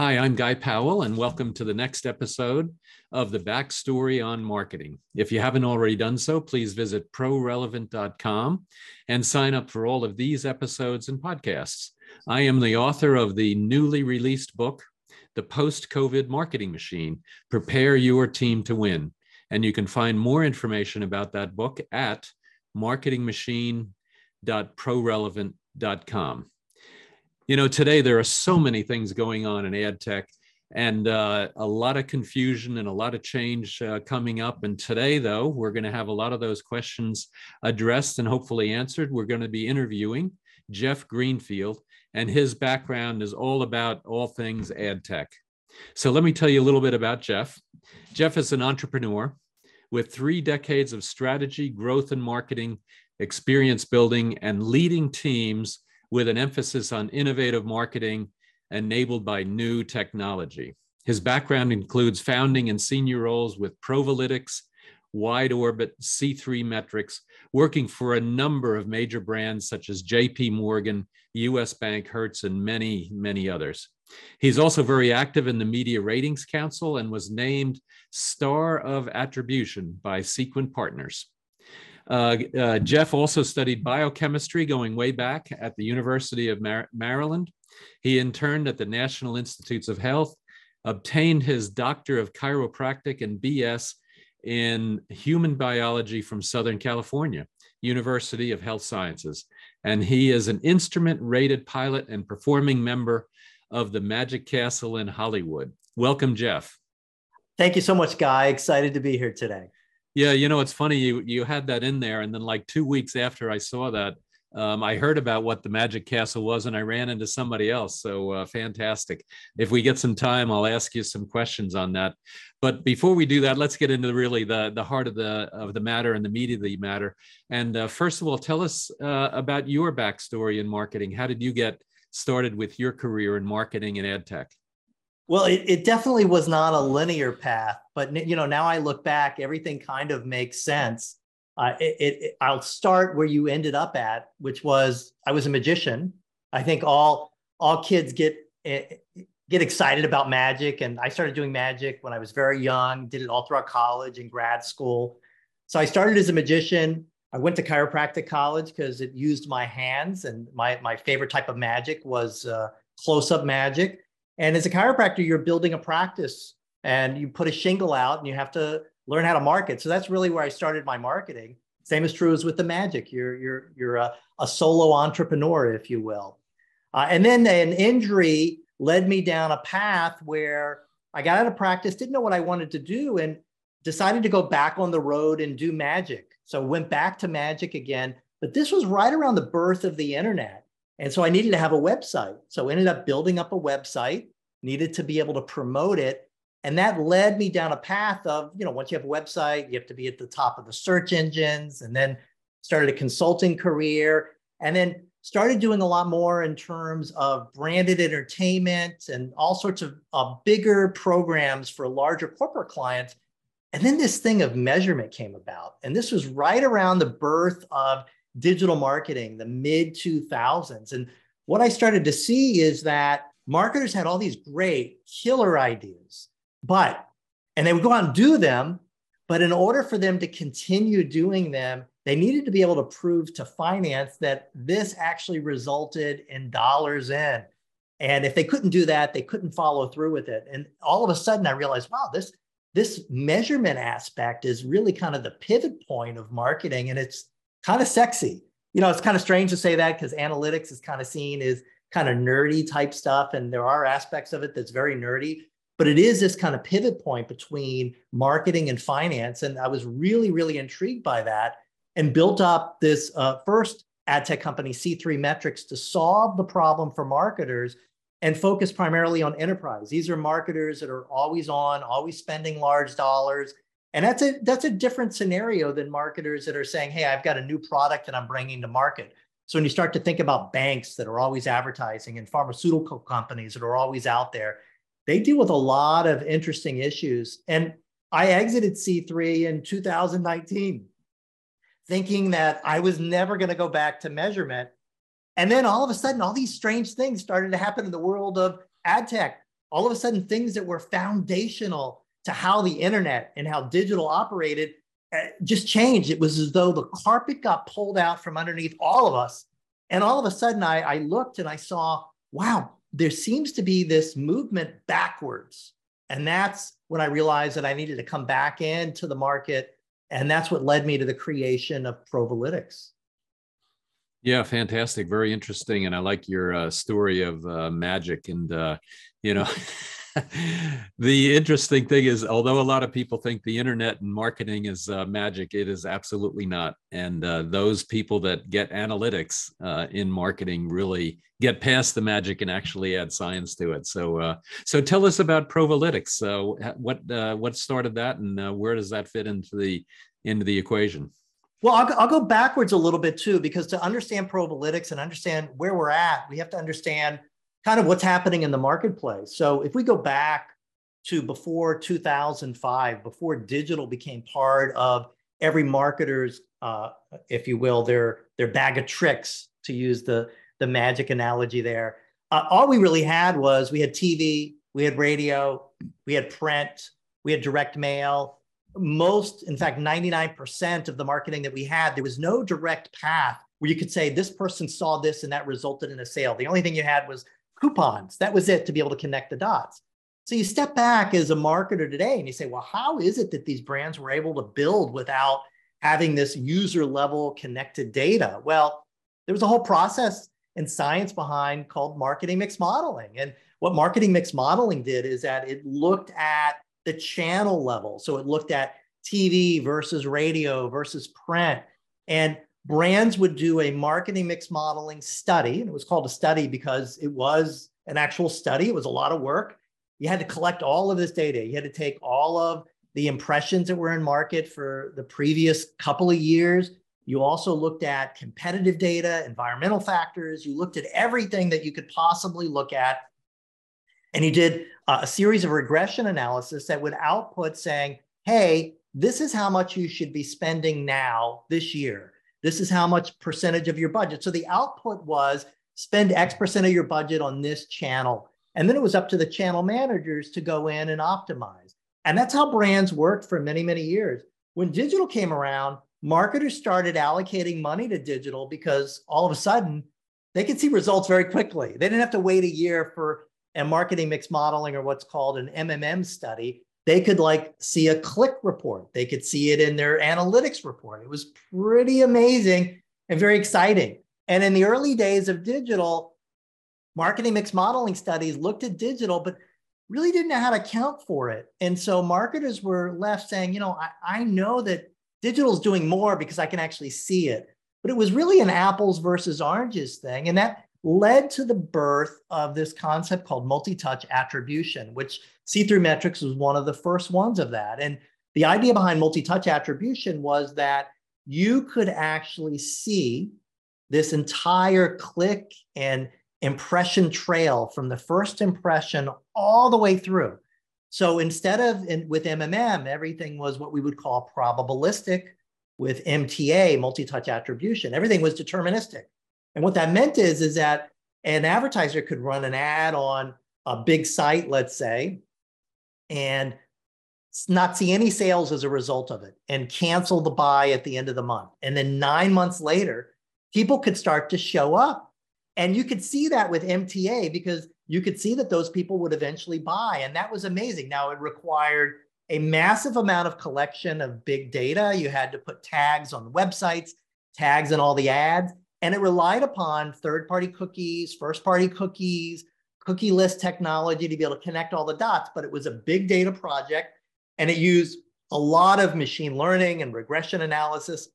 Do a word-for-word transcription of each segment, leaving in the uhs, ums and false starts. Hi, I'm Guy Powell, and welcome to the next episode of The Backstory on Marketing. If you haven't already done so, please visit pro relevant dot com and sign up for all of these episodes and podcasts. I am the author of the newly released book, The Post-COVID Marketing Machine, Prepare Your Team to Win. And you can find more information about that book at marketing machine dot pro relevant dot com. You know, today there are so many things going on in ad tech and uh, a lot of confusion and a lot of change uh, coming up. And today, though, we're going to have a lot of those questions addressed and hopefully answered. We're going to be interviewing Jeff Greenfield, and his background is all about all things ad tech. So let me tell you a little bit about Jeff. Jeff is an entrepreneur with three decades of strategy, growth, and marketing, experience building, and leading teams with an emphasis on innovative marketing enabled by new technology. His background includes founding and senior roles with Provalytics, Wide Orbit, C three Metrics, working for a number of major brands such as J P Morgan, U S Bank, Hertz, and many, many others. He's also very active in the Media Ratings Council and was named Star of Attribution by Sequent Partners. Uh, uh, Jeff also studied biochemistry going way back at the University of Mar- Maryland. He interned at the National Institutes of Health, obtained his Doctor of Chiropractic and B S in Human Biology from Southern California, University of Health Sciences. And he is an instrument-rated pilot and performing member of the Magic Castle in Hollywood. Welcome, Jeff. Thank you so much, Guy. Excited to be here today. Yeah, you know, it's funny, you you had that in there, and then like two weeks after I saw that, um, I heard about what the Magic Castle was, and I ran into somebody else, so uh, fantastic. If we get some time, I'll ask you some questions on that. But before we do that, let's get into really the, the heart of the, of the matter and the meat of the matter. And uh, first of all, tell us uh, about your backstory in marketing. How did you get started with your career in marketing and ad tech? Well, it, it definitely was not a linear path, but you know, now I look back, everything kind of makes sense. Uh, it, it, I'll start where you ended up at, which was I was a magician. I think all all kids get get excited about magic, and I started doing magic when I was very young. Did it all throughout college and grad school. So I started as a magician. I went to chiropractic college because it used my hands, and my my favorite type of magic was uh, close-up magic. And as a chiropractor, you're building a practice and you put a shingle out and you have to learn how to market. So that's really where I started my marketing. Same is true as with the magic. You're, you're, you're a, a solo entrepreneur, if you will. Uh, and then an injury led me down a path where I got out of practice, didn't know what I wanted to do, and decided to go back on the road and do magic. So went back to magic again, but this was right around the birth of the internet. And so I needed to have a website. So I ended up building up a website, needed to be able to promote it. And that led me down a path of, you know, once you have a website, you have to be at the top of the search engines, and then started a consulting career, and then started doing a lot more in terms of branded entertainment and all sorts of uh, bigger programs for larger corporate clients. And then this thing of measurement came about. And this was right around the birth of digital marketing, the mid two thousands. And what I started to see is that marketers had all these great killer ideas, but, and they would go out and do them, but in order for them to continue doing them, they needed to be able to prove to finance that this actually resulted in dollars in. And if they couldn't do that, they couldn't follow through with it. And all of a sudden I realized, wow, this, this measurement aspect is really kind of the pivot point of marketing. And it's kind of sexy. You know, it's kind of strange to say that because analytics is kind of seen as kind of nerdy type stuff. And there are aspects of it that's very nerdy, but it is this kind of pivot point between marketing and finance. And I was really, really intrigued by that and built up this uh, first ad tech company, C three Metrics, to solve the problem for marketers and focus primarily on enterprise. These are marketers that are always on, always spending large dollars. And that's a that's a different scenario than marketers that are saying, hey, I've got a new product that I'm bringing to market. So when you start to think about banks that are always advertising and pharmaceutical companies that are always out there, they deal with a lot of interesting issues. And I exited C three in two thousand nineteen, thinking that I was never going to go back to measurement. And then all of a sudden, all these strange things started to happen in the world of ad tech. all of a sudden things that were foundational to how the internet and how digital operated just changed. It was as though the carpet got pulled out from underneath all of us. And all of a sudden I, I looked and I saw, wow, there seems to be this movement backwards. And that's when I realized that I needed to come back into the market. And that's what led me to the creation of Provalytics. Yeah, fantastic. Very interesting. And I like your uh, story of uh, magic. And, uh, you know, the interesting thing is, although a lot of people think the internet and marketing is uh, magic, it is absolutely not. And uh, those people that get analytics uh, in marketing really get past the magic and actually add science to it. So, uh, so tell us about Provalytics. Uh, what uh, what started that, and uh, where does that fit into the into the equation? Well, I'll go, I'll go backwards a little bit too, because to understand Provalytics and understand where we're at, we have to understand kind of what's happening in the marketplace. So if we go back to before two thousand five, before digital became part of every marketer's, uh, if you will, their, their bag of tricks, to use the, the magic analogy there, uh, all we really had was we had T V, we had radio, we had print, we had direct mail. Most, in fact, ninety-nine percent of the marketing that we had, there was no direct path where you could say this person saw this and that resulted in a sale. The only thing you had was coupons. That was it, to be able to connect the dots. So you step back as a marketer today and you say, well, how is it that these brands were able to build without having this user level connected data? Well, there was a whole process and science behind called marketing mix modeling. And what marketing mix modeling did is that it looked at the channel level. So it looked at T V versus radio versus print, and brands would do a marketing mix modeling study. And it was called a study because it was an actual study. It was a lot of work. You had to collect all of this data. You had to take all of the impressions that were in market for the previous couple of years. You also looked at competitive data, environmental factors. You looked at everything that you could possibly look at. And you did a series of regression analysis that would output saying, hey, this is how much you should be spending now this year. This is how much percentage of your budget. So the output was spend X percent of your budget on this channel. And then it was up to the channel managers to go in and optimize. And that's how brands worked for many, many years. When digital came around, marketers started allocating money to digital because all of a sudden they could see results very quickly. They didn't have to wait a year for a marketing mix modeling or what's called an M M M study. They could like see a click report. They could see it in their analytics report. It was pretty amazing and very exciting. And in the early days of digital, marketing mix modeling studies looked at digital, but really didn't know how to account for it. And so marketers were left saying, you know, I, I know that digital is doing more because I can actually see it. But it was really an apples versus oranges thing. And that led to the birth of this concept called multi-touch attribution, which C three Metrics was one of the first ones of that. And the idea behind multi-touch attribution was that you could actually see this entire click and impression trail from the first impression all the way through. So instead of in, with M M M, everything was what we would call probabilistic. With M T A, multi-touch attribution, everything was deterministic. And what that meant is, is that an advertiser could run an ad on a big site, let's say, and not see any sales as a result of it and cancel the buy at the end of the month. And then nine months later, people could start to show up. And you could see that with M T A because you could see that those people would eventually buy. And that was amazing. Now, it required a massive amount of collection of big data. You had to put tags on the websites, tags in all the ads. And it relied upon third-party cookies, first-party cookies, cookieless technology to be able to connect all the dots. But it was a big data project, and it used a lot of machine learning and regression analysis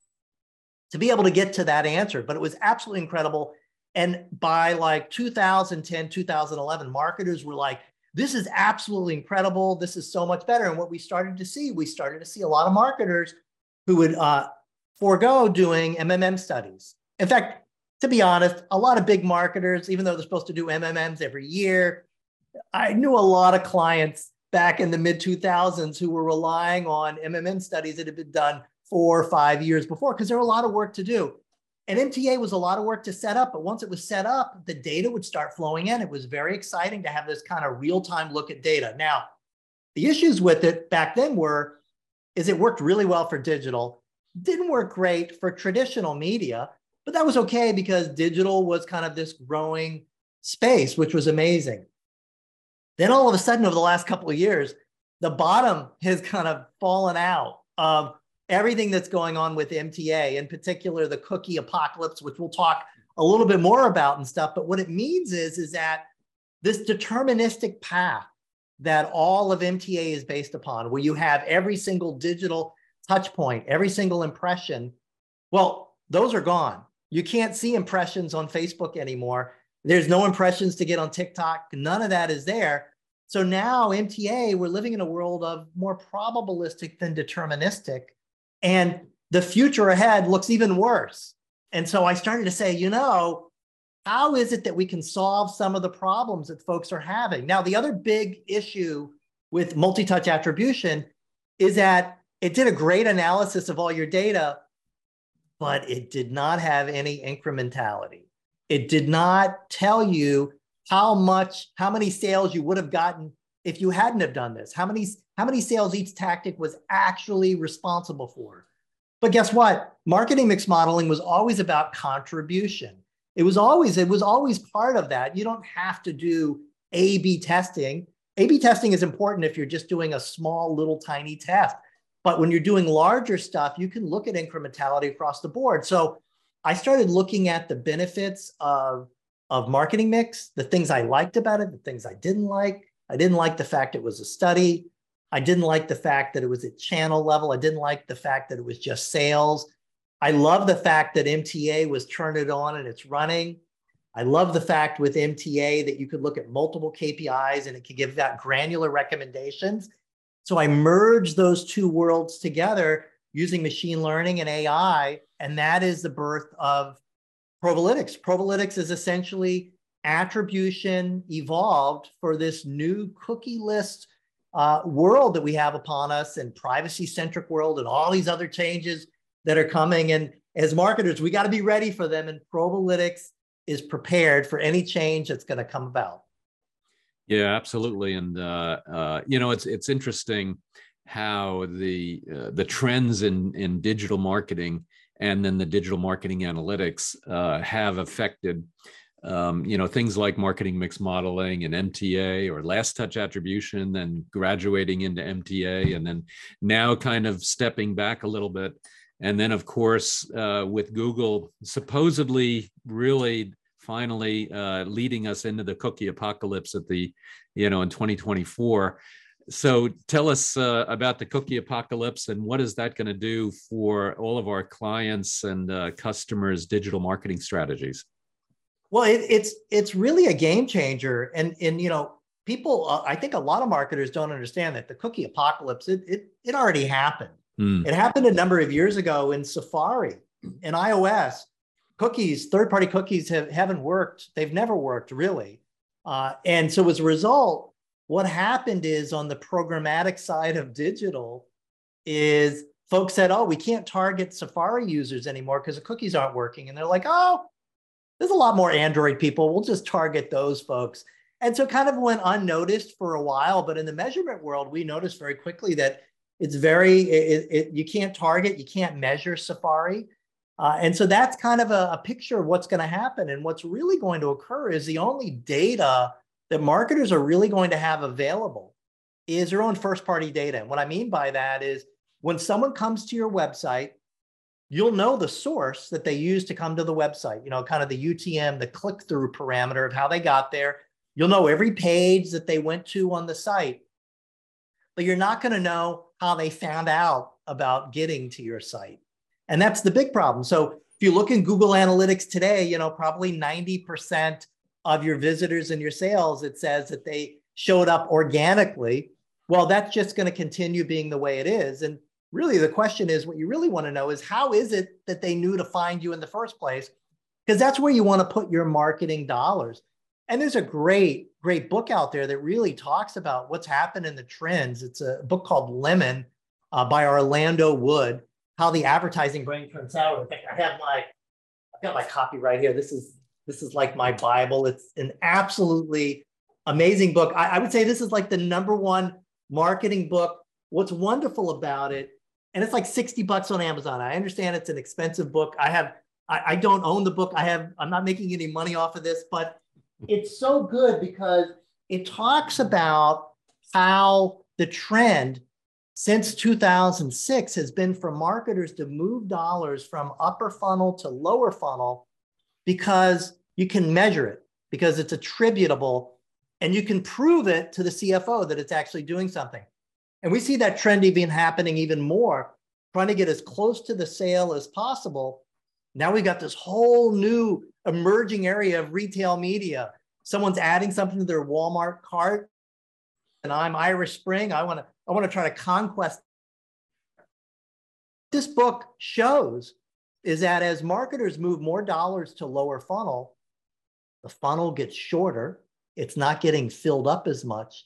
to be able to get to that answer. But it was absolutely incredible. And by like two thousand ten, two thousand eleven, marketers were like, this is absolutely incredible. This is so much better. And what we started to see, we started to see a lot of marketers who would uh, forego doing M M M studies. In fact, to be honest, a lot of big marketers, even though they're supposed to do M M Ms every year, I knew a lot of clients back in the mid two thousands who were relying on M M M studies that had been done four or five years before because there were a lot of work to do. And M T A was a lot of work to set up, but once it was set up, the data would start flowing in. It was very exciting to have this kind of real-time look at data. Now, the issues with it back then were, is it worked really well for digital, didn't work great for traditional media, but that was okay because digital was kind of this growing space, which was amazing. Then all of a sudden, over the last couple of years, the bottom has kind of fallen out of everything that's going on with M T A, in particular, the cookie apocalypse, which we'll talk a little bit more about and stuff. But what it means is, is that this deterministic path that all of M T A is based upon, where you have every single digital touch point, every single impression, well, those are gone. You can't see impressions on Facebook anymore. There's no impressions to get on TikTok. None of that is there. So now M T A, we're living in a world of more probabilistic than deterministic. And the future ahead looks even worse. And so I started to say, you know, how is it that we can solve some of the problems that folks are having? Now, the other big issue with multi-touch attribution is that it did a great analysis of all your data, but it did not have any incrementality. It did not tell you how much, how many sales you would have gotten if you hadn't have done this, how many, how many sales each tactic was actually responsible for. But guess what? Marketing mix modeling was always about contribution. It was always, it was always part of that. You don't have to do A B testing. A B testing is important if you're just doing a small little tiny test. But when you're doing larger stuff, you can look at incrementality across the board. So I started looking at the benefits of, of marketing mix, the things I liked about it, the things I didn't like. I didn't like the fact it was a study. I didn't like the fact that it was at channel level. I didn't like the fact that it was just sales. I love the fact that M T A was turned it on and it's running. I love the fact with M T A that you could look at multiple K P Is and it could give that granular recommendations. So I merged those two worlds together using machine learning and A I, and that is the birth of Provalytics. Provalytics is essentially attribution evolved for this new cookie-less uh, world that we have upon us, and privacy-centric world, and all these other changes that are coming. And as marketers, we got to be ready for them. And Provalytics is prepared for any change that's going to come about. Yeah, absolutely. And uh, uh, you know, it's it's interesting how the uh, the trends in in digital marketing and then the digital marketing analytics uh, have affected. Um, you know, things like marketing mix modeling and M T A or last touch attribution, then graduating into M T A, and then now kind of stepping back a little bit. And then, of course, uh, with Google supposedly really finally uh, leading us into the cookie apocalypse at the, you know, in twenty twenty-four. So tell us uh, about the cookie apocalypse and what is that going to do for all of our clients and uh, customers' digital marketing strategies? Well, it, it's it's really a game changer, and and you know, people. Uh, I think a lot of marketers don't understand that the cookie apocalypse it it it already happened. Mm. It happened a number of years ago in Safari, in iOS. Cookies, third-party cookies have haven't worked. They've never worked really, uh, and so as a result, what happened is on the programmatic side of digital, is folks said, "Oh, we can't target Safari users anymore because the cookies aren't working," and they're like, "Oh, there's a lot more Android people. We'll just target those folks." And so it kind of went unnoticed for a while, but in the measurement world, we noticed very quickly that it's very, it, it, you can't target, you can't measure Safari. Uh, and so that's kind of a, a picture of what's going to happen. And what's really going to occur is the only data that marketers are really going to have available is their own first party data. And what I mean by that is when someone comes to your website, you'll know the source that they use to come to the website, you know, kind of the U T M, the click-through parameter of how they got there. You'll know every page that they went to on the site, but you're not going to know how they found out about getting to your site. And that's the big problem. So if you look in Google Analytics today, you know, probably ninety percent of your visitors and your sales, it says that they showed up organically. Well, that's just going to continue being the way it is. And really, the question is, what you really want to know is how is it that they knew to find you in the first place? Because that's where you want to put your marketing dollars. And there's a great, great book out there that really talks about what's happened in the trends. It's a book called Lemon uh, by Orlando Wood, How the Advertising Brain Turns Sour. I think I have my, I got my copy right here. This is this is like my Bible. It's an absolutely amazing book. I, I would say this is like the number one marketing book. What's wonderful about it, and it's like sixty bucks on Amazon. I understand it's an expensive book. I have I, I don't own the book. I have I'm not making any money off of this, but it's so good because it talks about how the trend since two thousand six has been for marketers to move dollars from upper funnel to lower funnel because you can measure it, because it's attributable, and you can prove it to the C F O that it's actually doing something. And we see that trend even happening even more, trying to get as close to the sale as possible. Now we've got this whole new emerging area of retail media. Someone's adding something to their Walmart cart, and I'm Irish Spring. I want to I want to try to conquest. This book shows is that as marketers move more dollars to lower funnel, the funnel gets shorter. It's not getting filled up as much,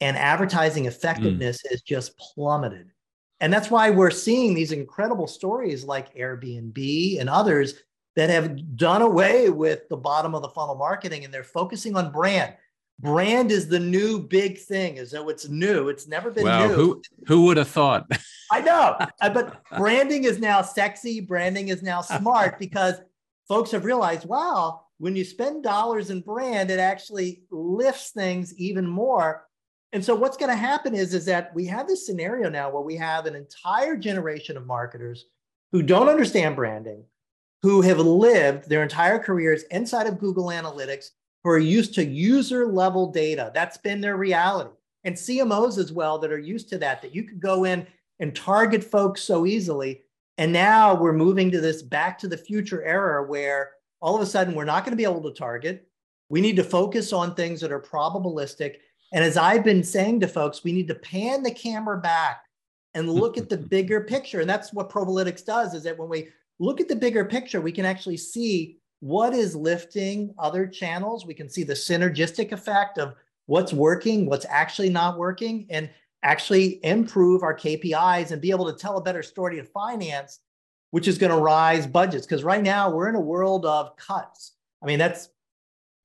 and advertising effectiveness mm. has just plummeted. And that's why we're seeing these incredible stories like Airbnb and others that have done away with the bottom of the funnel marketing, and they're focusing on brand. Brand is the new big thing, as though it's new. It's never been wow, new. Who, who would have thought? I know, but branding is now sexy. Branding is now smart because folks have realized, wow, when you spend dollars in brand, it actually lifts things even more. And so what's going to happen is, is that we have this scenario now where we have an entire generation of marketers who don't understand branding, who have lived their entire careers inside of Google Analytics, who are used to user level data. That's been their reality. And C M Os as well that are used to that, that you could go in and target folks so easily. And now we're moving to this back to the future era where all of a sudden we're not going to be able to target. We need to focus on things that are probabilistic. And as I've been saying to folks, we need to pan the camera back and look at the bigger picture. And that's what Provalytics does, is that when we look at the bigger picture, we can actually see what is lifting other channels. We can see the synergistic effect of what's working, what's actually not working, and actually improve our K P Is and be able to tell a better story of finance, which is going to rise budgets. Because right now we're in a world of cuts. I mean, that's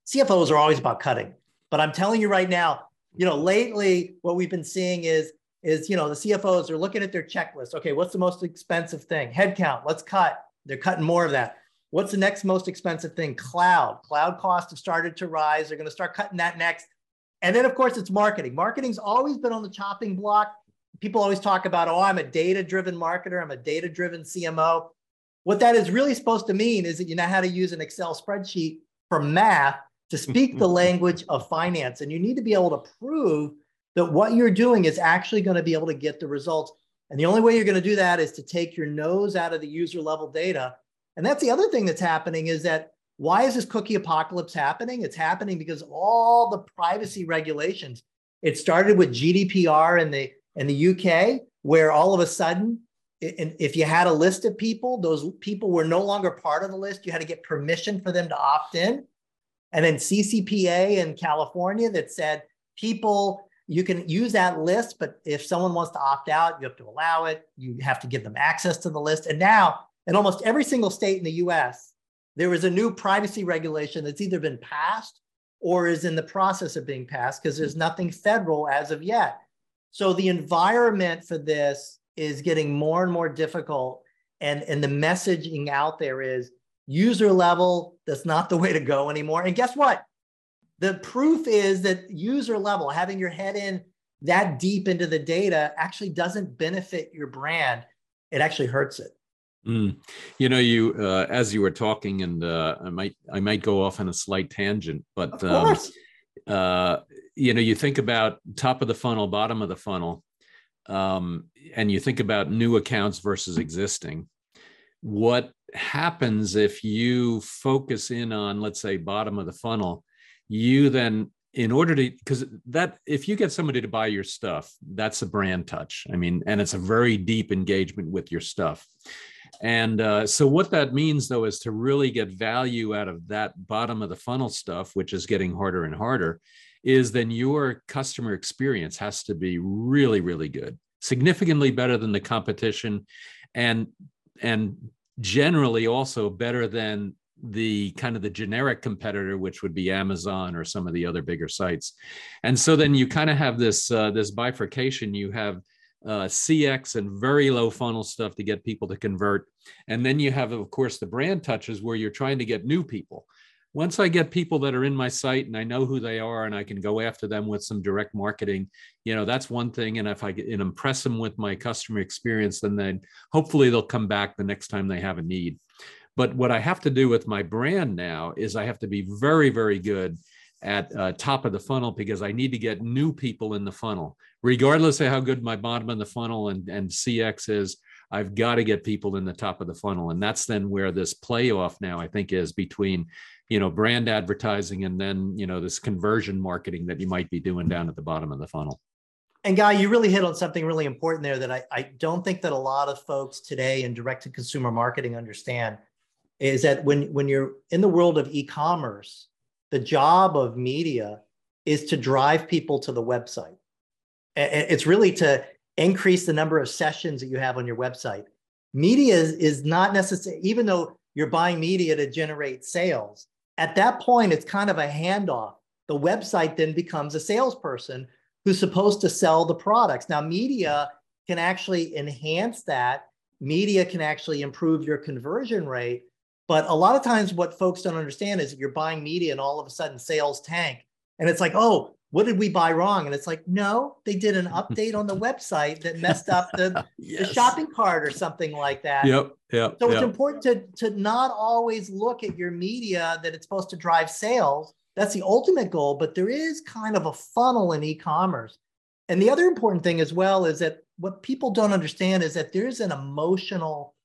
C F Os are always about cutting. But I'm telling you right now, you know, lately what we've been seeing is, is, you know, the C F Os are looking at their checklist. Okay, what's the most expensive thing? Headcount, let's cut. They're cutting more of that. What's the next most expensive thing? Cloud. Cloud costs have started to rise. They're going to start cutting that next. And then, of course, it's marketing. Marketing's always been on the chopping block. People always talk about, oh, I'm a data-driven marketer. I'm a data-driven C M O. What that is really supposed to mean is that you know how to use an Excel spreadsheet for math to speak the language of finance. And you need to be able to prove that what you're doing is actually going to be able to get the results. And the only way you're going to do that is to take your nose out of the user level data. And that's the other thing that's happening, is that why is this cookie apocalypse happening? It's happening because all the privacy regulations. It started with G D P R in the, in the U K, where all of a sudden, if you had a list of people, those people were no longer part of the list. You had to get permission for them to opt in. And then C C P A in California that said people, you can use that list, but if someone wants to opt out, you have to allow it. You have to give them access to the list. And now in almost every single state in the U S, there is a new privacy regulation that's either been passed or is in the process of being passed, because there's nothing federal as of yet. So the environment for this is getting more and more difficult. And, and the messaging out there is user level, that's not the way to go anymore. And guess what? The proof is that user level, having your head in that deep into the data, actually doesn't benefit your brand. It actually hurts it. Mm. You know, you uh, as you were talking, and uh, I might I might go off on a slight tangent, but um, uh, you know, you think about top of the funnel, bottom of the funnel, um, and you think about new accounts versus existing. What happens if you focus in on, let's say, bottom of the funnel? You then, in order to, because that, if you get somebody to buy your stuff, that's a brand touch. I mean, and it's a very deep engagement with your stuff. And uh, so what that means, though, is to really get value out of that bottom of the funnel stuff, which is getting harder and harder, is then your customer experience has to be really, really good, significantly better than the competition, and and generally also better than the kind of the generic competitor, which would be Amazon or some of the other bigger sites. And so then you kind of have this, uh, this bifurcation. You have uh, C X and very low funnel stuff to get people to convert. And then you have, of course, the brand touches where you're trying to get new people. Once I get people that are in my site and I know who they are and I can go after them with some direct marketing, you know, that's one thing. And if I can impress them with my customer experience, then, then hopefully they'll come back the next time they have a need. But what I have to do with my brand now is I have to be very, very good at uh, top of the funnel, because I need to get new people in the funnel. Regardless of how good my bottom of the funnel and, and C X is, I've got to get people in the top of the funnel. And that's then where this playoff now, I think, is between, you know, brand advertising and then, you know, this conversion marketing that you might be doing down at the bottom of the funnel. And Guy, you really hit on something really important there that I, I don't think that a lot of folks today in direct-to-consumer marketing understand, is that when, when you're in the world of e-commerce, the job of media is to drive people to the website. And it's really to increase the number of sessions that you have on your website. Media is, is not necessary, even though you're buying media to generate sales. At that point, it's kind of a handoff. The website then becomes a salesperson who's supposed to sell the products. Now, media can actually enhance that. Media can actually improve your conversion rate. But a lot of times what folks don't understand is if you're buying media and all of a sudden sales tank, and it's like, oh, what did we buy wrong? And it's like, no, they did an update on the website that messed up the, yes. the shopping cart or something like that. Yep, yep. So yep. It's important to, to not always look at your media that it's supposed to drive sales. That's the ultimate goal, but there is kind of a funnel in e-commerce. And the other important thing as well is that what people don't understand is that there's an emotional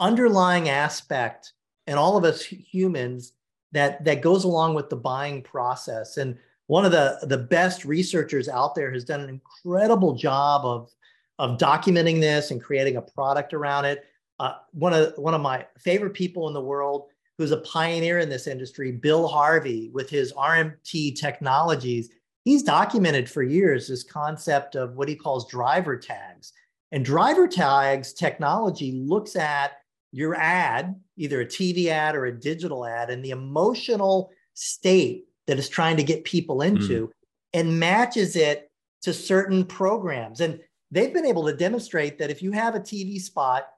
underlying aspect in all of us humans that, that goes along with the buying process. And one of the, the best researchers out there has done an incredible job of, of documenting this and creating a product around it. Uh, one, of, one of my favorite people in the world, who's a pioneer in this industry, Bill Harvey, with his R M T technologies, he's documented for years this concept of what he calls driver tags. And driver tags technology looks at your ad, either a T V ad or a digital ad, and the emotional state that it's trying to get people into, mm. and matches it to certain programs. And they've been able to demonstrate that if you have a T V spot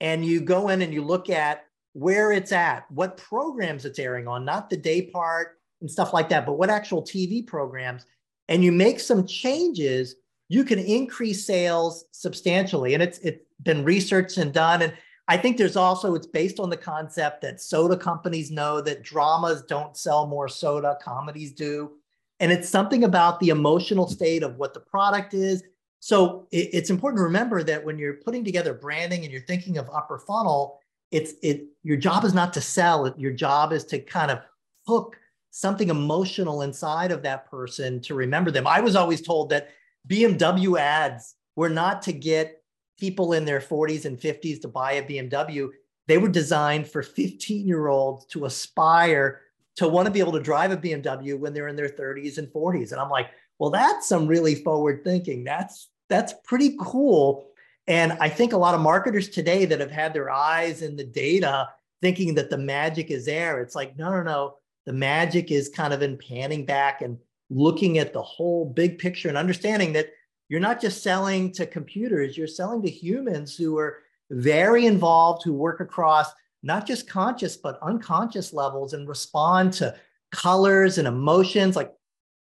and you go in and you look at where it's at, what programs it's airing on, not the day part and stuff like that, but what actual T V programs, and you make some changes, you can increase sales substantially. And it's it's been researched and done. And I think there's also, it's based on the concept that soda companies know that dramas don't sell more soda, comedies do. And it's something about the emotional state of what the product is. So it, it's important to remember that when you're putting together branding and you're thinking of upper funnel, it's it your job is not to sell. Your job is to kind of hook something emotional inside of that person to remember them. I was always told that B M W ads were not to get people in their forties and fifties to buy a B M W. They were designed for fifteen-year-olds to aspire to want to be able to drive a B M W when they're in their thirties and forties. And I'm like, well, that's some really forward thinking. That's, that's pretty cool. And I think a lot of marketers today that have had their eyes in the data thinking that the magic is there, it's like, no, no, no. The magic is kind of in panning back and looking at the whole big picture and understanding that you're not just selling to computers, you're selling to humans who are very involved, who work across not just conscious, but unconscious levels and respond to colors and emotions. Like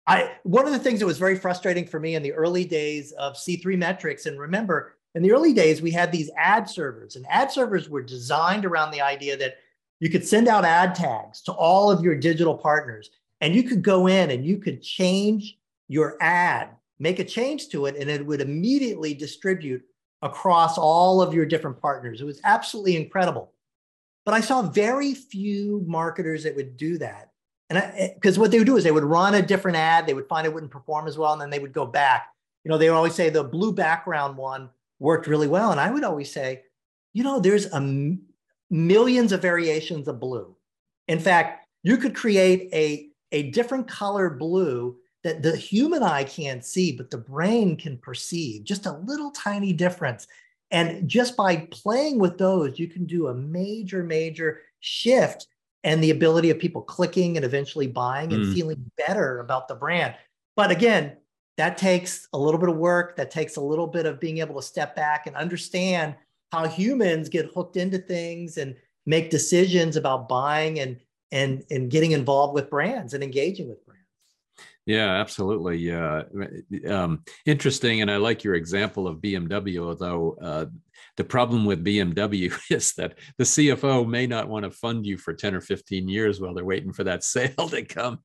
I, one of the things that was very frustrating for me in the early days of C three Metrics, and remember, in the early days, we had these ad servers, and ad servers were designed around the idea that you could send out ad tags to all of your digital partners, and you could go in and you could change your ad, make a change to it, and it would immediately distribute across all of your different partners. It was absolutely incredible. But I saw very few marketers that would do that. And because what they would do is they would run a different ad, they would find it wouldn't perform as well, and then they would go back. You know, they would always say the blue background one worked really well. And I would always say, you know, there's a m- millions of variations of blue. In fact, you could create a, a different color blue that the human eye can't see, but the brain can perceive, just a little tiny difference. And just by playing with those, you can do a major, major shift and the ability of people clicking and eventually buying and mm. feeling better about the brand. But again, that takes a little bit of work. That takes a little bit of being able to step back and understand how humans get hooked into things and make decisions about buying and and and getting involved with brands and engaging with brands. Yeah, absolutely. Yeah, um, interesting, and I like your example of B M W. Although uh, the problem with B M W is that the C F O may not want to fund you for ten or fifteen years while they're waiting for that sale to come,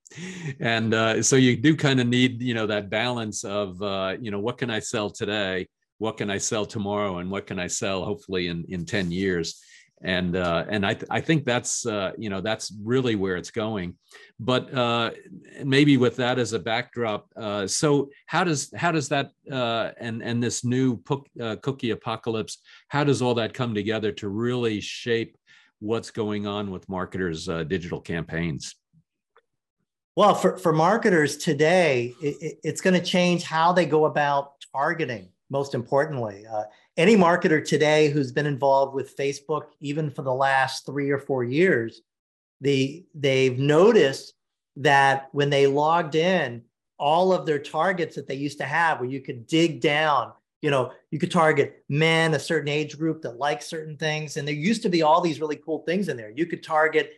and uh, so you do kind of need, you know, that balance of uh, you know, what can I sell today, what can I sell tomorrow, and what can I sell hopefully in in ten years. And uh, and I th I think that's uh, you know, that's really where it's going, but uh, maybe with that as a backdrop. Uh, so how does how does that uh, and and this new uh, cookie apocalypse, how does all that come together to really shape what's going on with marketers' uh, digital campaigns? Well, for for marketers today, it, it's going to change how they go about targeting. Most importantly, uh, any marketer today who's been involved with Facebook, even for the last three or four years, the, they've noticed that when they logged in, all of their targets that they used to have, where you could dig down, you know, you could target men, a certain age group that likes certain things. And there used to be all these really cool things in there. You could target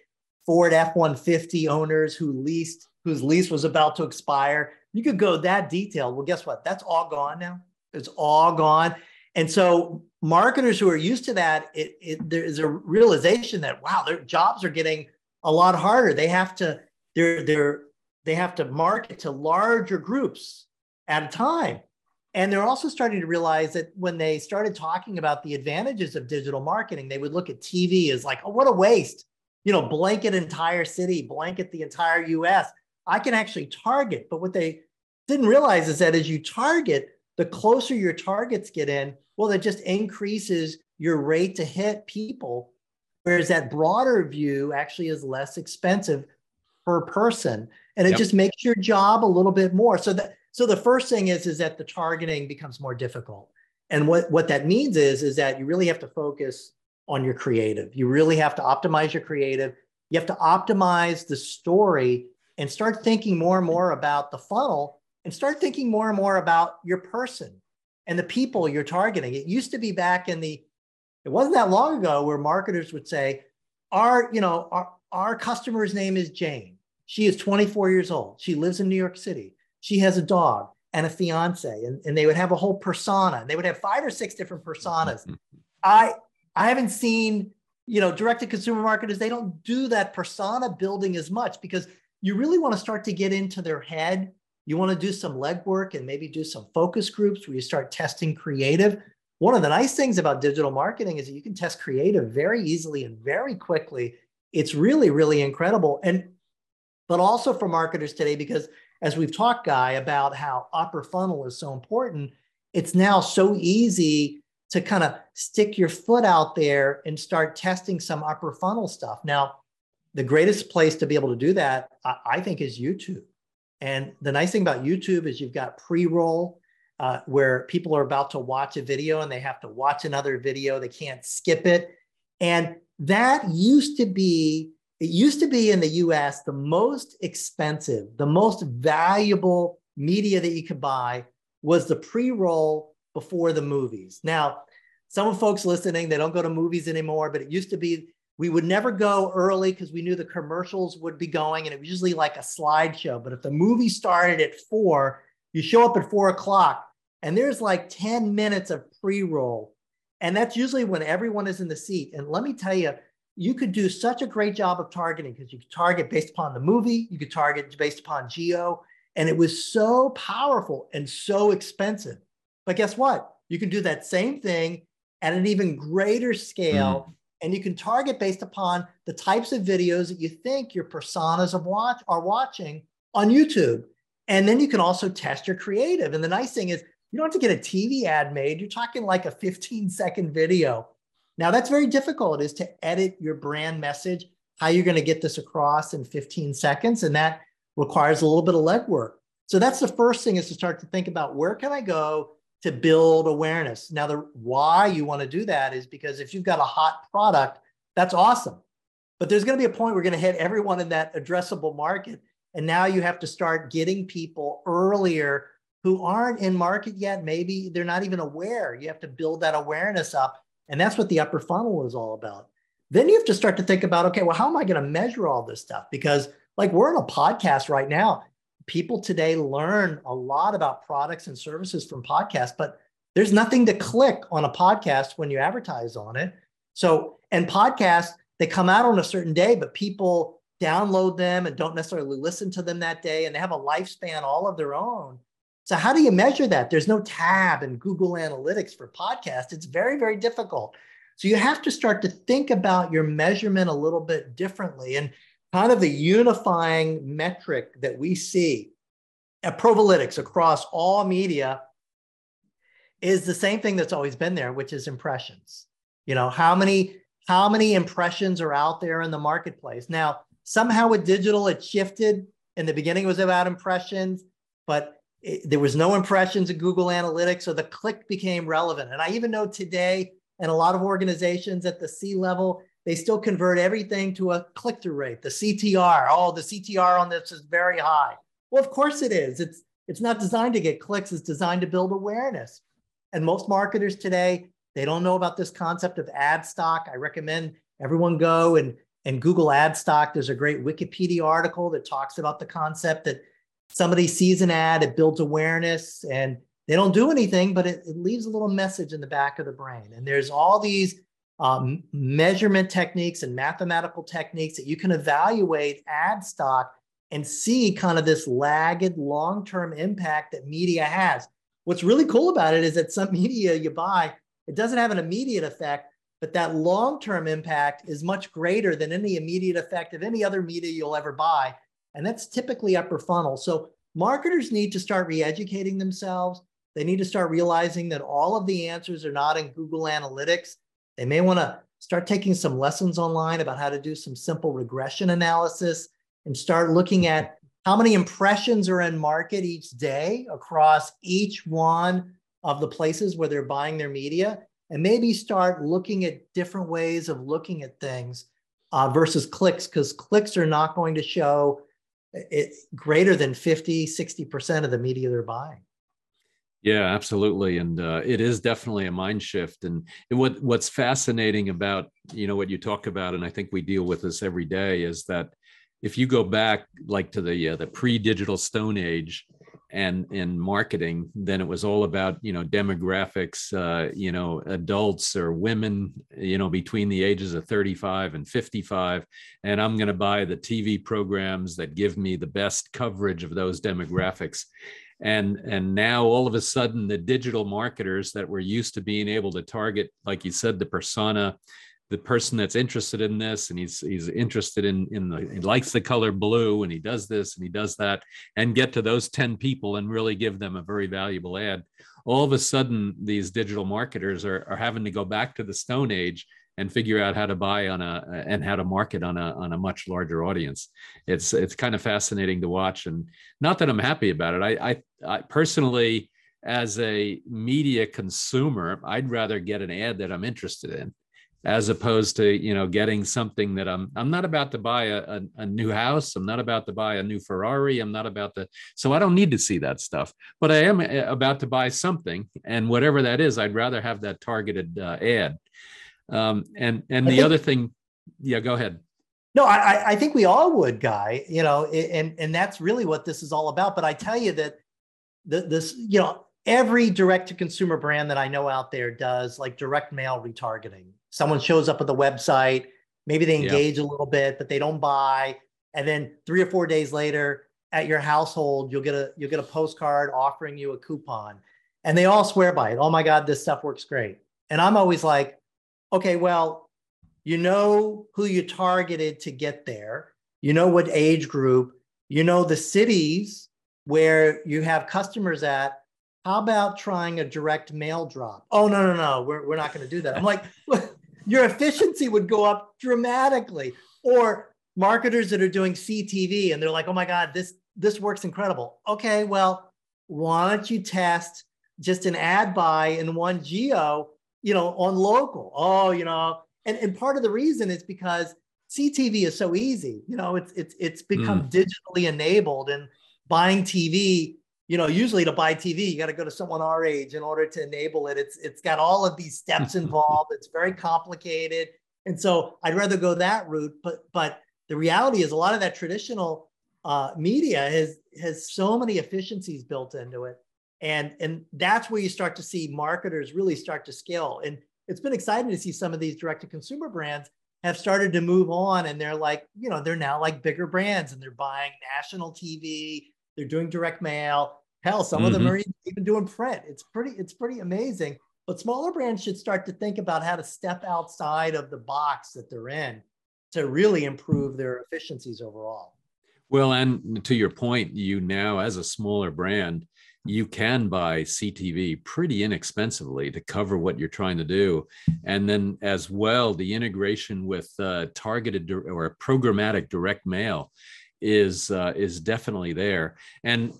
Ford F one fifty owners who leased, whose lease was about to expire. You could go that detailed. Well, guess what? That's all gone now. It's all gone. And so marketers who are used to that, it, it, there is a realization that, wow, their jobs are getting a lot harder. They have to, they're, they're, they have to market to larger groups at a time. And they're also starting to realize that when they started talking about the advantages of digital marketing, they would look at T V as like, oh, what a waste, you know, blanket entire city, blanket the entire U S. I can actually target. But what they didn't realize is that as you target, the closer your targets get in, well, that just increases your rate to hit people, whereas that broader view actually is less expensive per person. And it yep. just makes your job a little bit more. So that, so the first thing is, is that the targeting becomes more difficult. And what, what that means is, is that you really have to focus on your creative. You really have to optimize your creative. You have to optimize the story and start thinking more and more about the funnel. And start thinking more and more about your person and the people you're targeting. It used to be back in the, it wasn't that long ago where marketers would say, our, you know, our, our customer's name is Jane. She is twenty-four years old. She lives in New York City. She has a dog and a fiance. And, and they would have a whole persona. And they would have five or six different personas. Mm-hmm. I, I haven't seen, you know, direct-to-consumer marketers, they don't do that persona building as much because you really want to start to get into their head. You want to do some legwork and maybe do some focus groups where you start testing creative. One of the nice things about digital marketing is that you can test creative very easily and very quickly. It's really, really incredible. And, but also for marketers today, because as we've talked, Guy, about how upper funnel is so important, it's now so easy to kind of stick your foot out there and start testing some upper funnel stuff. Now, the greatest place to be able to do that, I, I think, is YouTube. And the nice thing about YouTube is you've got pre-roll uh, where people are about to watch a video and they have to watch another video. They can't skip it. And that used to be, it used to be in the U S, the most expensive, the most valuable media that you could buy was the pre-roll before the movies. Now, some folks listening, they don't go to movies anymore, but it used to be we would never go early because we knew the commercials would be going, and it was usually like a slideshow. But if the movie started at four, you show up at four o'clock, and there's like ten minutes of pre-roll. And that's usually when everyone is in the seat. And let me tell you, you could do such a great job of targeting because you could target based upon the movie, you could target based upon geo, and it was so powerful and so expensive. But guess what? You can do that same thing at an even greater scale. Mm-hmm. And you can target based upon the types of videos that you think your personas of watch are watching on YouTube. And then you can also test your creative. And the nice thing is you don't have to get a T V ad made. You're talking like a fifteen second video. Now that's very difficult, is to edit your brand message, how you're going to get this across in fifteen seconds. And that requires a little bit of legwork. So that's the first thing, is to start to think about where can I go to build awareness. Now, the why you want to do that is because if you've got a hot product, that's awesome. But there's going to be a point we're going to hit everyone in that addressable market. And now you have to start getting people earlier who aren't in market yet. Maybe they're not even aware. You have to build that awareness up. And that's what the upper funnel is all about. Then you have to start to think about, okay, well, how am I going to measure all this stuff? Because like we're on a podcast right now. People today learn a lot about products and services from podcasts, but there's nothing to click on a podcast when you advertise on it. So, and podcasts, they come out on a certain day, but people download them and don't necessarily listen to them that day. And they have a lifespan all of their own. So how do you measure that? There's no tab in Google Analytics for podcasts. It's very, very difficult. So you have to start to think about your measurement a little bit differently. And kind of the unifying metric that we see at Provalytics across all media is the same thing that's always been there, which is impressions. You know, how many, how many impressions are out there in the marketplace? Now, somehow with digital, it shifted. In the beginning, it was about impressions, but it, there was no impressions in Google Analytics, so the click became relevant. And I even know today, and a lot of organizations at the C level, they still convert everything to a click-through rate, the C T R. Oh, the C T R on this is very high. Well, of course it is. It's, it's not designed to get clicks. It's designed to build awareness. And most marketers today, they don't know about this concept of ad stock. I recommend everyone go and, and Google ad stock. There's a great Wikipedia article that talks about the concept that somebody sees an ad, it builds awareness, and they don't do anything, but it, it leaves a little message in the back of the brain. And there's all these Um, measurement techniques and mathematical techniques that you can evaluate ad stock and see kind of this lagged long-term impact that media has. What's really cool about it is that some media you buy, it doesn't have an immediate effect, but that long-term impact is much greater than any immediate effect of any other media you'll ever buy. And that's typically upper funnel. So marketers need to start re-educating themselves. They need to start realizing that all of the answers are not in Google Analytics. They may want to start taking some lessons online about how to do some simple regression analysis and start looking at how many impressions are in market each day across each one of the places where they're buying their media, and maybe start looking at different ways of looking at things uh, versus clicks, because clicks are not going to show it greater than fifty, sixty percent of the media they're buying. Yeah, absolutely. And uh, it is definitely a mind shift. And what what's fascinating about, you know, what you talk about, and I think we deal with this every day, is that if you go back like to the uh, the pre-digital Stone Age and in marketing, then it was all about, you know, demographics, uh, you know, adults or women, you know, between the ages of thirty-five and fifty-five. And I'm going to buy the T V programs that give me the best coverage of those demographics. And, and now all of a sudden, the digital marketers that were used to being able to target, like you said, the persona, the person that's interested in this, and he's he's interested in, in the, he likes the color blue, and he does this, and he does that, and get to those ten people and really give them a very valuable ad. All of a sudden, these digital marketers are, are having to go back to the Stone Age and figure out how to buy on a and how to market on a on a much larger audience. It's it's kind of fascinating to watch, and not that I'm happy about it. I I, I personally, as a media consumer, I'd rather get an ad that I'm interested in, as opposed to, you know, getting something that I'm I'm not about to buy a, a, a new house. I'm not about to buy a new Ferrari. I'm not about to, so I don't need to see that stuff, but I am about to buy something, and whatever that is, I'd rather have that targeted uh, ad. Um, and and the think, other thing, yeah, go ahead. No, I, I think we all would, Guy, you know, and, and that's really what this is all about. But I tell you that the, this, you know, every direct-to-consumer brand that I know out there does like direct mail retargeting. Someone shows up at the website, maybe they engage yeah. a little bit, but they don't buy. And then three or four days later at your household, you'll get a you'll get a postcard offering you a coupon. And they all swear by it. Oh, my God, this stuff works great. And I'm always like, okay, well, you know who you targeted to get there. You know what age group, you know the cities where you have customers at. How about trying a direct mail drop? Oh, no, no, no, we're, we're not going to do that. I'm like, your efficiency would go up dramatically. Or marketers that are doing C T V and they're like, oh my God, this, this works incredible. Okay, well, why don't you test just an ad buy in one geo, you know, on local? Oh, you know, and, and part of the reason is because C T V is so easy. You know, it's it's it's become mm. digitally enabled, and buying T V, you know, usually to buy T V, you got to go to someone our age in order to enable it. It's it's got all of these steps involved. It's very complicated. And so I'd rather go that route. But but the reality is a lot of that traditional uh, media has has so many efficiencies built into it. And, and that's where you start to see marketers really start to scale. And it's been exciting to see some of these direct-to-consumer brands have started to move on, and they're like, you know, they're now like bigger brands, and they're buying national T V, they're doing direct mail. Hell, some mm-hmm. of them are even doing print. It's pretty, it's pretty amazing. But smaller brands should start to think about how to step outside of the box that they're in to really improve their efficiencies overall. Well, and to your point, you now, as a smaller brand, you can buy C T V pretty inexpensively to cover what you're trying to do. And then as well, the integration with uh, targeted or programmatic direct mail is uh, is definitely there. And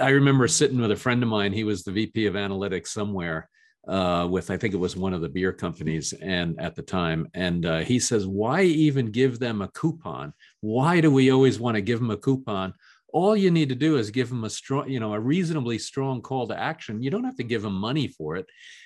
I remember sitting with a friend of mine, he was the V P of analytics somewhere uh, with, I think it was one of the beer companies and at the time. And uh, he says, why even give them a coupon? Why do we always want to give them a coupon? All you need to do is give them a strong, you know, a reasonably strong call to action. You don't have to give them money for it.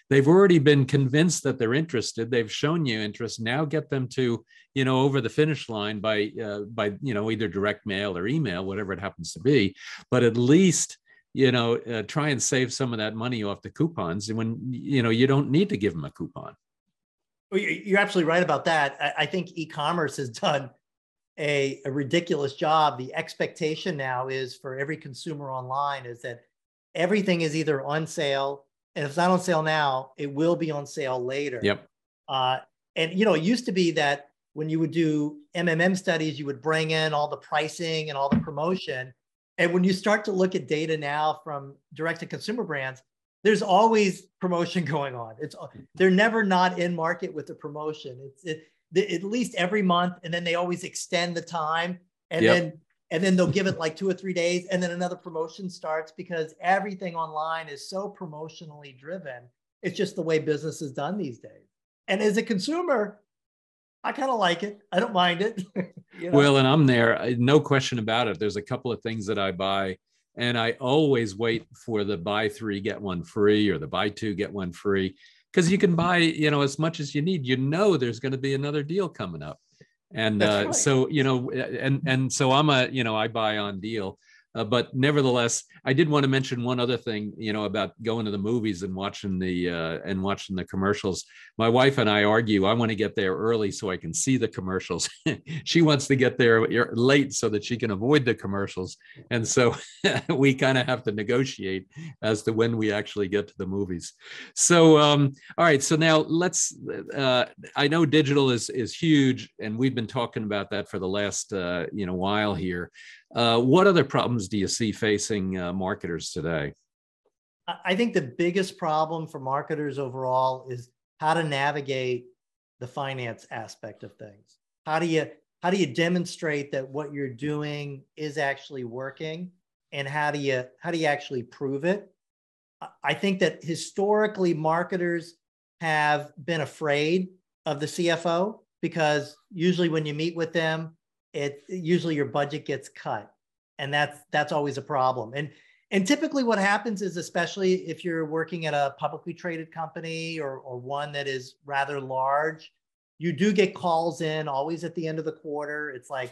They've already been convinced that they're interested. They've shown you interest. Now get them to, you know, over the finish line by, uh, by, you know, either direct mail or email, whatever it happens to be. But at least, you know, uh, try and save some of that money off the coupons. And when, you know, you don't need to give them a coupon. Well, you're absolutely right about that. I, I think e-commerce has done A, a ridiculous job. The expectation now is for every consumer online is that everything is either on sale, and if it's not on sale now, it will be on sale later. Yep. Uh, and you know, it used to be that when you would do M M M studies, you would bring in all the pricing and all the promotion. And when you start to look at data now from direct-to-consumer brands, there's always promotion going on. It's they're never not in market with the promotion. It's it. The, at least every month, and then they always extend the time, and yep. then and then they'll give it like two or three days, and then another promotion starts, because everything online is so promotionally driven. It's just the way business is done these days. And as a consumer, I kind of like it. I don't mind it. You know? Well, and I'm there, no question about it. There's a couple of things that I buy, and I always wait for the buy three get one free or the buy two get one free. Because you can buy, you know, as much as you need. You know, there's going to be another deal coming up, and uh, right. so you know, and and so I'm a, you know, I buy on deal, uh, but nevertheless, I did want to mention one other thing, you know, about going to the movies and watching the uh, and watching the commercials. My wife and I argue. I want to get there early so I can see the commercials. She wants to get there late so that she can avoid the commercials, and so we kind of have to negotiate as to when we actually get to the movies. So, um, all right. So now let's. Uh, I know digital is is huge, and we've been talking about that for the last uh, you know while here. Uh, what other problems do you see facing uh, marketers today? I think the biggest problem for marketers overall is how to navigate the finance aspect of things. How do you how do you demonstrate that what you're doing is actually working, and how do you how do you actually prove it? I think that historically marketers have been afraid of the C F O, because usually when you meet with them, it usually your budget gets cut, and that's that's always a problem. And and typically what happens is, especially if you're working at a publicly traded company or, or one that is rather large, you do get calls in always at the end of the quarter. It's like,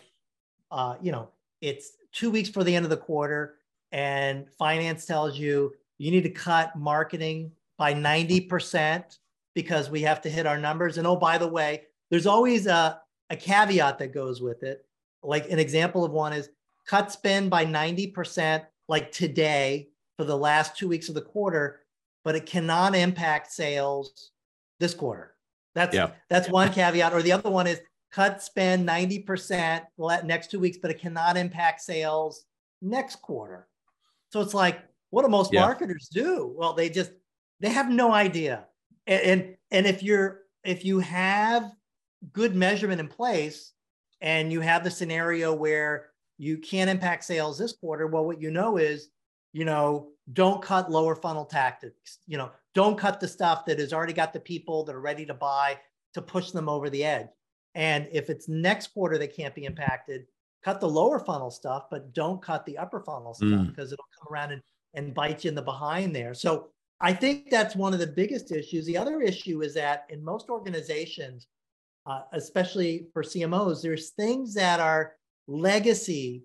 uh, you know, it's two weeks for the end of the quarter, and finance tells you, you need to cut marketing by ninety percent because we have to hit our numbers. And oh, by the way, there's always a, a caveat that goes with it. Like an example of one is cut spend by ninety percent like today for the last two weeks of the quarter, but it cannot impact sales this quarter. That's yeah. that's one caveat. Or the other one is cut spend ninety percent next two weeks, but it cannot impact sales next quarter. So it's like, what do most yeah. marketers do? Well, they just, they have no idea. And, and, and if you're, if you have good measurement in place, and you have the scenario where you can't impact sales this quarter, well, what you know is, you know, don't cut lower funnel tactics. You know, don't cut the stuff that has already got the people that are ready to buy to push them over the edge. And if it's next quarter they can't be impacted, cut the lower funnel stuff, but don't cut the upper funnel stuff mm. because it'll come around and, and bite you in the behind there. So I think that's one of the biggest issues. The other issue is that in most organizations, uh, especially for C M Os, there's things that are legacy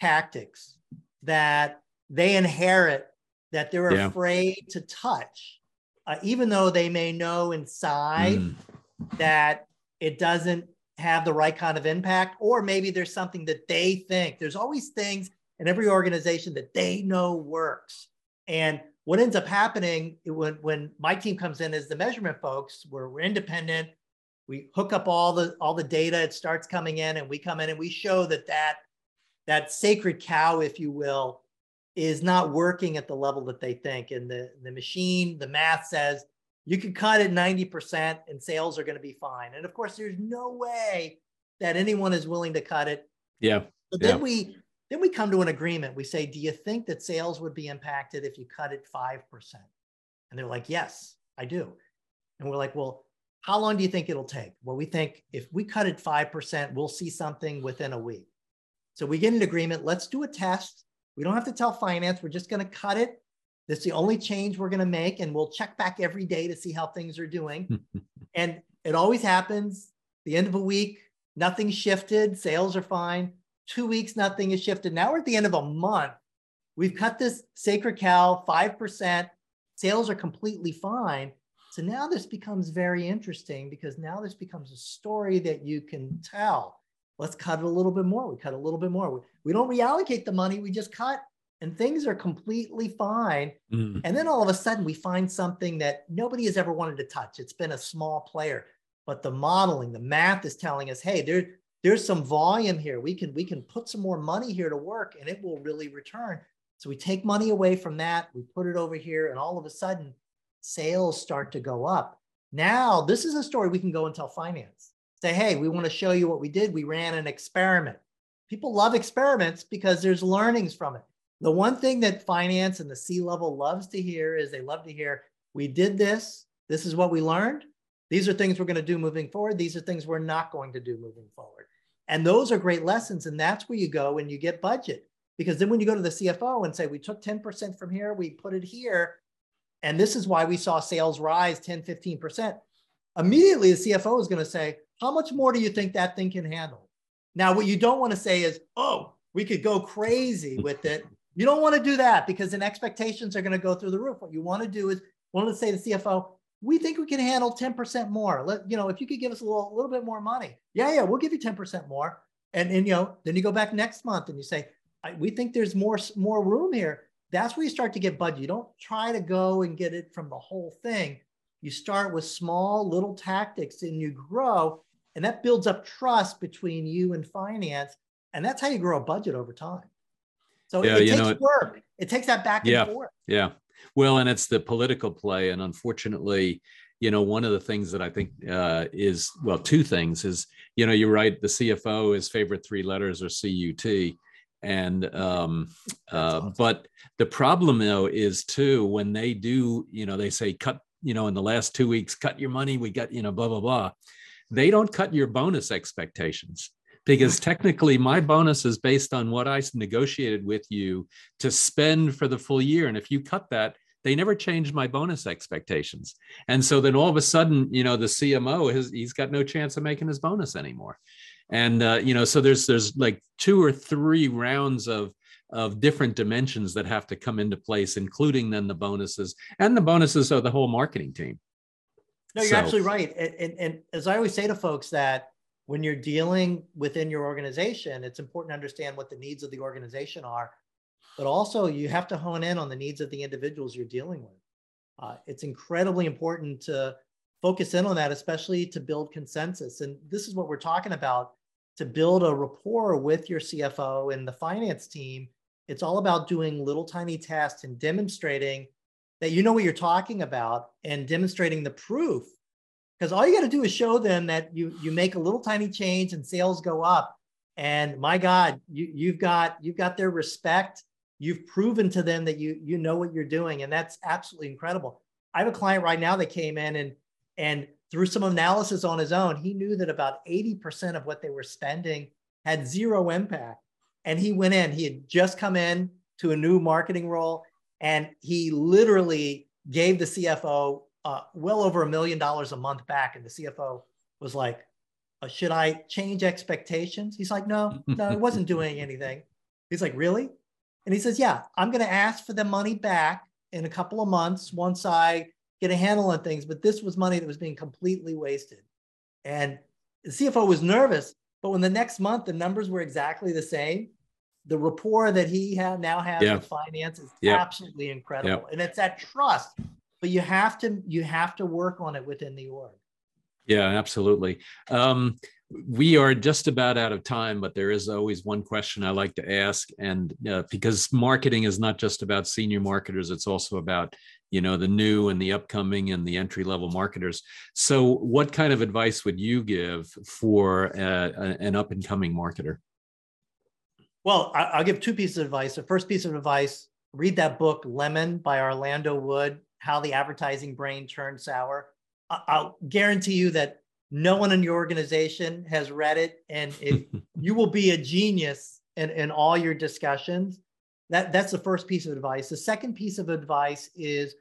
tactics that they inherit that they're yeah. afraid to touch, uh, even though they may know inside mm. that it doesn't have the right kind of impact, or maybe there's something that they think. There's always things in every organization that they know works. And what ends up happening when, when my team comes in as the measurement folks, where we're independent, we hook up all the, all the data, it starts coming in, and we come in and we show that that, that sacred cow, if you will, is not working at the level that they think. And the, the machine, the math says, you can cut it ninety percent and sales are going to be fine. And of course, there's no way that anyone is willing to cut it. Yeah. But then yeah. we then we come to an agreement. We say, do you think that sales would be impacted if you cut it five percent? And they're like, yes, I do. And we're like, well, how long do you think it'll take? Well, we think if we cut it five percent, we'll see something within a week. So we get an agreement. Let's do a test. We don't have to tell finance. We're just going to cut it. That's the only change we're going to make. And we'll check back every day to see how things are doing. And it always happens. The end of a week, nothing shifted. Sales are fine. Two weeks, nothing has shifted. Now we're at the end of a month. We've cut this sacred cow, five percent. Sales are completely fine. So now this becomes very interesting because now this becomes a story that you can tell. Let's cut it a little bit more. We cut a little bit more. We, we don't reallocate the money. We just cut. And things are completely fine. Mm. And then all of a sudden we find something that nobody has ever wanted to touch. It's been a small player, but the modeling, the math is telling us, hey, there, there's some volume here. We can, we can put some more money here to work and it will really return. So we take money away from that. We put it over here and all of a sudden sales start to go up. Now this is a story we can go and tell finance. Say, hey, we want to show you what we did. We ran an experiment. People love experiments because there's learnings from it. The one thing that finance and the C-level loves to hear is they love to hear, we did this, this is what we learned, these are things we're going to do moving forward, these are things we're not going to do moving forward. And those are great lessons, and that's where you go and you get budget. Because then when you go to the C F O and say, we took ten percent from here, we put it here, and this is why we saw sales rise ten, fifteen percent, immediately the C F O is going to say, how much more do you think that thing can handle? Now, what you don't want to say is, oh, we could go crazy with it. You don't want to do that because then expectations are going to go through the roof. What you want to do is want to say to the C F O, we think we can handle ten percent more. Let, you know, if you could give us a little, little bit more money. Yeah, yeah, we'll give you ten percent more. And, and you know, then you go back next month and you say, I, we think there's more, more room here. That's where you start to get budget. You don't try to go and get it from the whole thing. You start with small little tactics and you grow, and that builds up trust between you and finance. And that's how you grow a budget over time. So yeah, it takes know, work. It, it takes that back and yeah, forth. Yeah. Well, and it's the political play. And unfortunately, you know, one of the things that I think uh, is, well, two things is, you know, you're right. The C F O, his favorite three letters are C U T. And, um, uh, awesome. But the problem though is too, when they do, you know, they say cut, you know, in the last two weeks, cut your money. We got, you know, blah, blah, blah. They don't cut your bonus expectations. Because technically my bonus is based on what I negotiated with you to spend for the full year. And if you cut that, they never change my bonus expectations. And so then all of a sudden, you know, the C M O, has, he's got no chance of making his bonus anymore. And, uh, you know, so there's there's like two or three rounds of of different dimensions that have to come into place, including then the bonuses and the bonuses of the whole marketing team. No, you're so. absolutely right. And, and, and as I always say to folks that, when you're dealing within your organization, it's important to understand what the needs of the organization are, but also you have to hone in on the needs of the individuals you're dealing with. Uh, it's incredibly important to focus in on that, especially to build consensus. And this is what we're talking about, to build a rapport with your C F O and the finance team. It's all about doing little tiny tasks and demonstrating that you know what you're talking about and demonstrating the proof. Because all you got to do is show them that you you make a little tiny change and sales go up, and my God, you you've got you've got their respect. You've proven to them that you you know what you're doing, and that's absolutely incredible. I have a client right now that came in and And through some analysis on his own, he knew that about eighty percent of what they were spending had zero impact. And he went in, he had just come in to a new marketing role, and he literally gave the C F O uh, well over a million dollars a month back. And the C F O was like, uh, should I change expectations? He's like, no, no, it wasn't doing anything. He's like, really? And he says, yeah, I'm going to ask for the money back in a couple of months once I get a handle on things. But this was money that was being completely wasted. And the C F O was nervous. But when the next month, the numbers were exactly the same, the rapport that he had, now has yeah. with finance is yeah. absolutely incredible. Yeah. And it's that trust, but you have to, you have to work on it within the org. Yeah, absolutely. Um, we are just about out of time, but there is always one question I like to ask. And uh, because marketing is not just about senior marketers, it's also about, you know, the new and the upcoming and the entry-level marketers. So what kind of advice would you give for uh, an up-and-coming marketer? Well, I'll give two pieces of advice. The first piece of advice, read that book, Lemon by Orlando Wood, How the Advertising Brain Turned Sour. I'll guarantee you that no one in your organization has read it, and it, you will be a genius in, in all your discussions. That, that's the first piece of advice. The second piece of advice is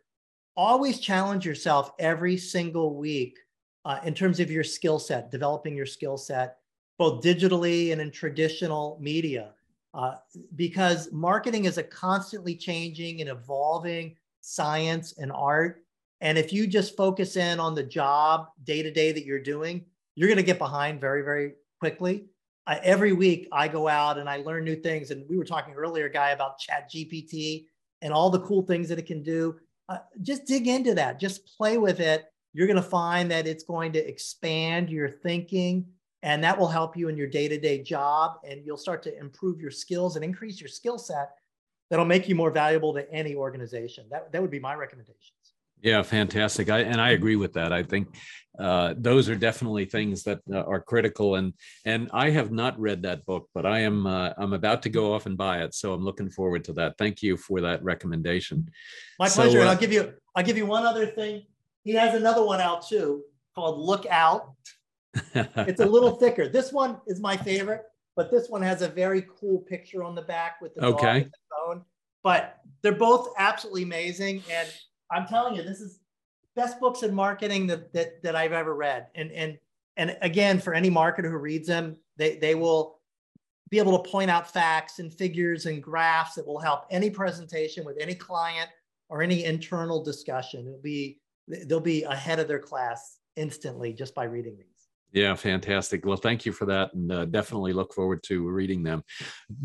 always challenge yourself every single week uh, in terms of your skill set, developing your skill set, both digitally and in traditional media, uh, because marketing is a constantly changing and evolving science and art. And if you just focus in on the job day-to-day that you're doing, you're going to get behind very, very quickly. Uh, every week I go out and I learn new things. And we were talking earlier, Guy, about Chat G P T and all the cool things that it can do. Uh, just dig into that. Just play with it. You're going to find that it's going to expand your thinking, and that will help you in your day-to-day job. And you'll start to improve your skills and increase your skill set. That'll make you more valuable to any organization. That, that would be my recommendations. Yeah, fantastic. I, and I agree with that. I think uh, those are definitely things that uh, are critical. And and I have not read that book, but I am uh, I'm about to go off and buy it. So I'm looking forward to that. Thank you for that recommendation. My pleasure. So, uh, and I'll give you I'll give you one other thing. He has another one out too called Look Out. It's a little thicker. This one is my favorite, but this one has a very cool picture on the back with the okay. dog and the phone. But they're both absolutely amazing, and I'm telling you, this is best books in marketing that, that, that I've ever read. And, and, and again, for any marketer who reads them, they, they will be able to point out facts and figures and graphs that will help any presentation with any client or any internal discussion. It'll be, they'll be ahead of their class instantly just by reading these. Yeah, fantastic. Well, thank you for that, and uh, definitely look forward to reading them.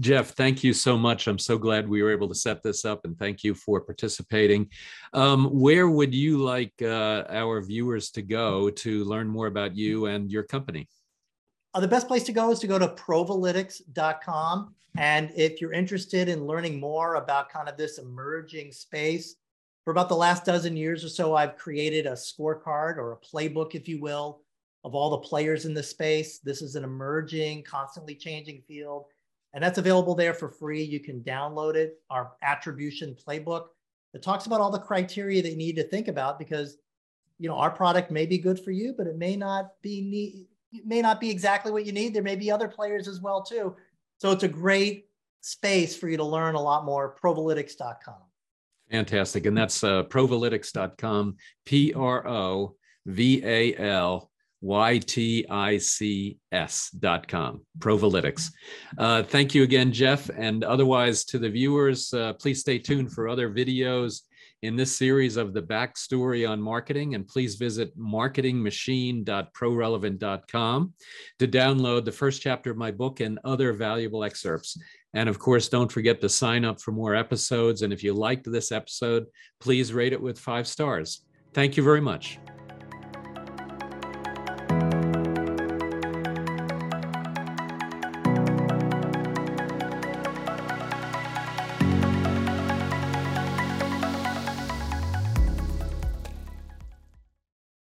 Jeff, thank you so much. I'm so glad we were able to set this up, and thank you for participating. Um, where would you like uh, our viewers to go to learn more about you and your company? Uh, the best place to go is to go to provalytics dot com. And if you're interested in learning more about kind of this emerging space, for about the last dozen years or so, I've created a scorecard or a playbook, if you will, of all the players in the space. This is an emerging, constantly changing field, and that's available there for free. You can download it, our attribution playbook that talks about all the criteria that you need to think about, because, you know, our product may be good for you, but it may not be need, it may not be exactly what you need. There may be other players as well too. So it's a great space for you to learn a lot more. Provalytics dot com. Fantastic, and that's uh, provalytics dot com. P R O V A L. Y T I C S dot com, Provalytics. Uh, thank you again, Jeff. And otherwise, to the viewers, uh, please stay tuned for other videos in this series of The Backstory on Marketing. And please visit marketing machine dot pro relevant dot com to download the first chapter of my book and other valuable excerpts. And of course, don't forget to sign up for more episodes. And if you liked this episode, please rate it with five stars. Thank you very much.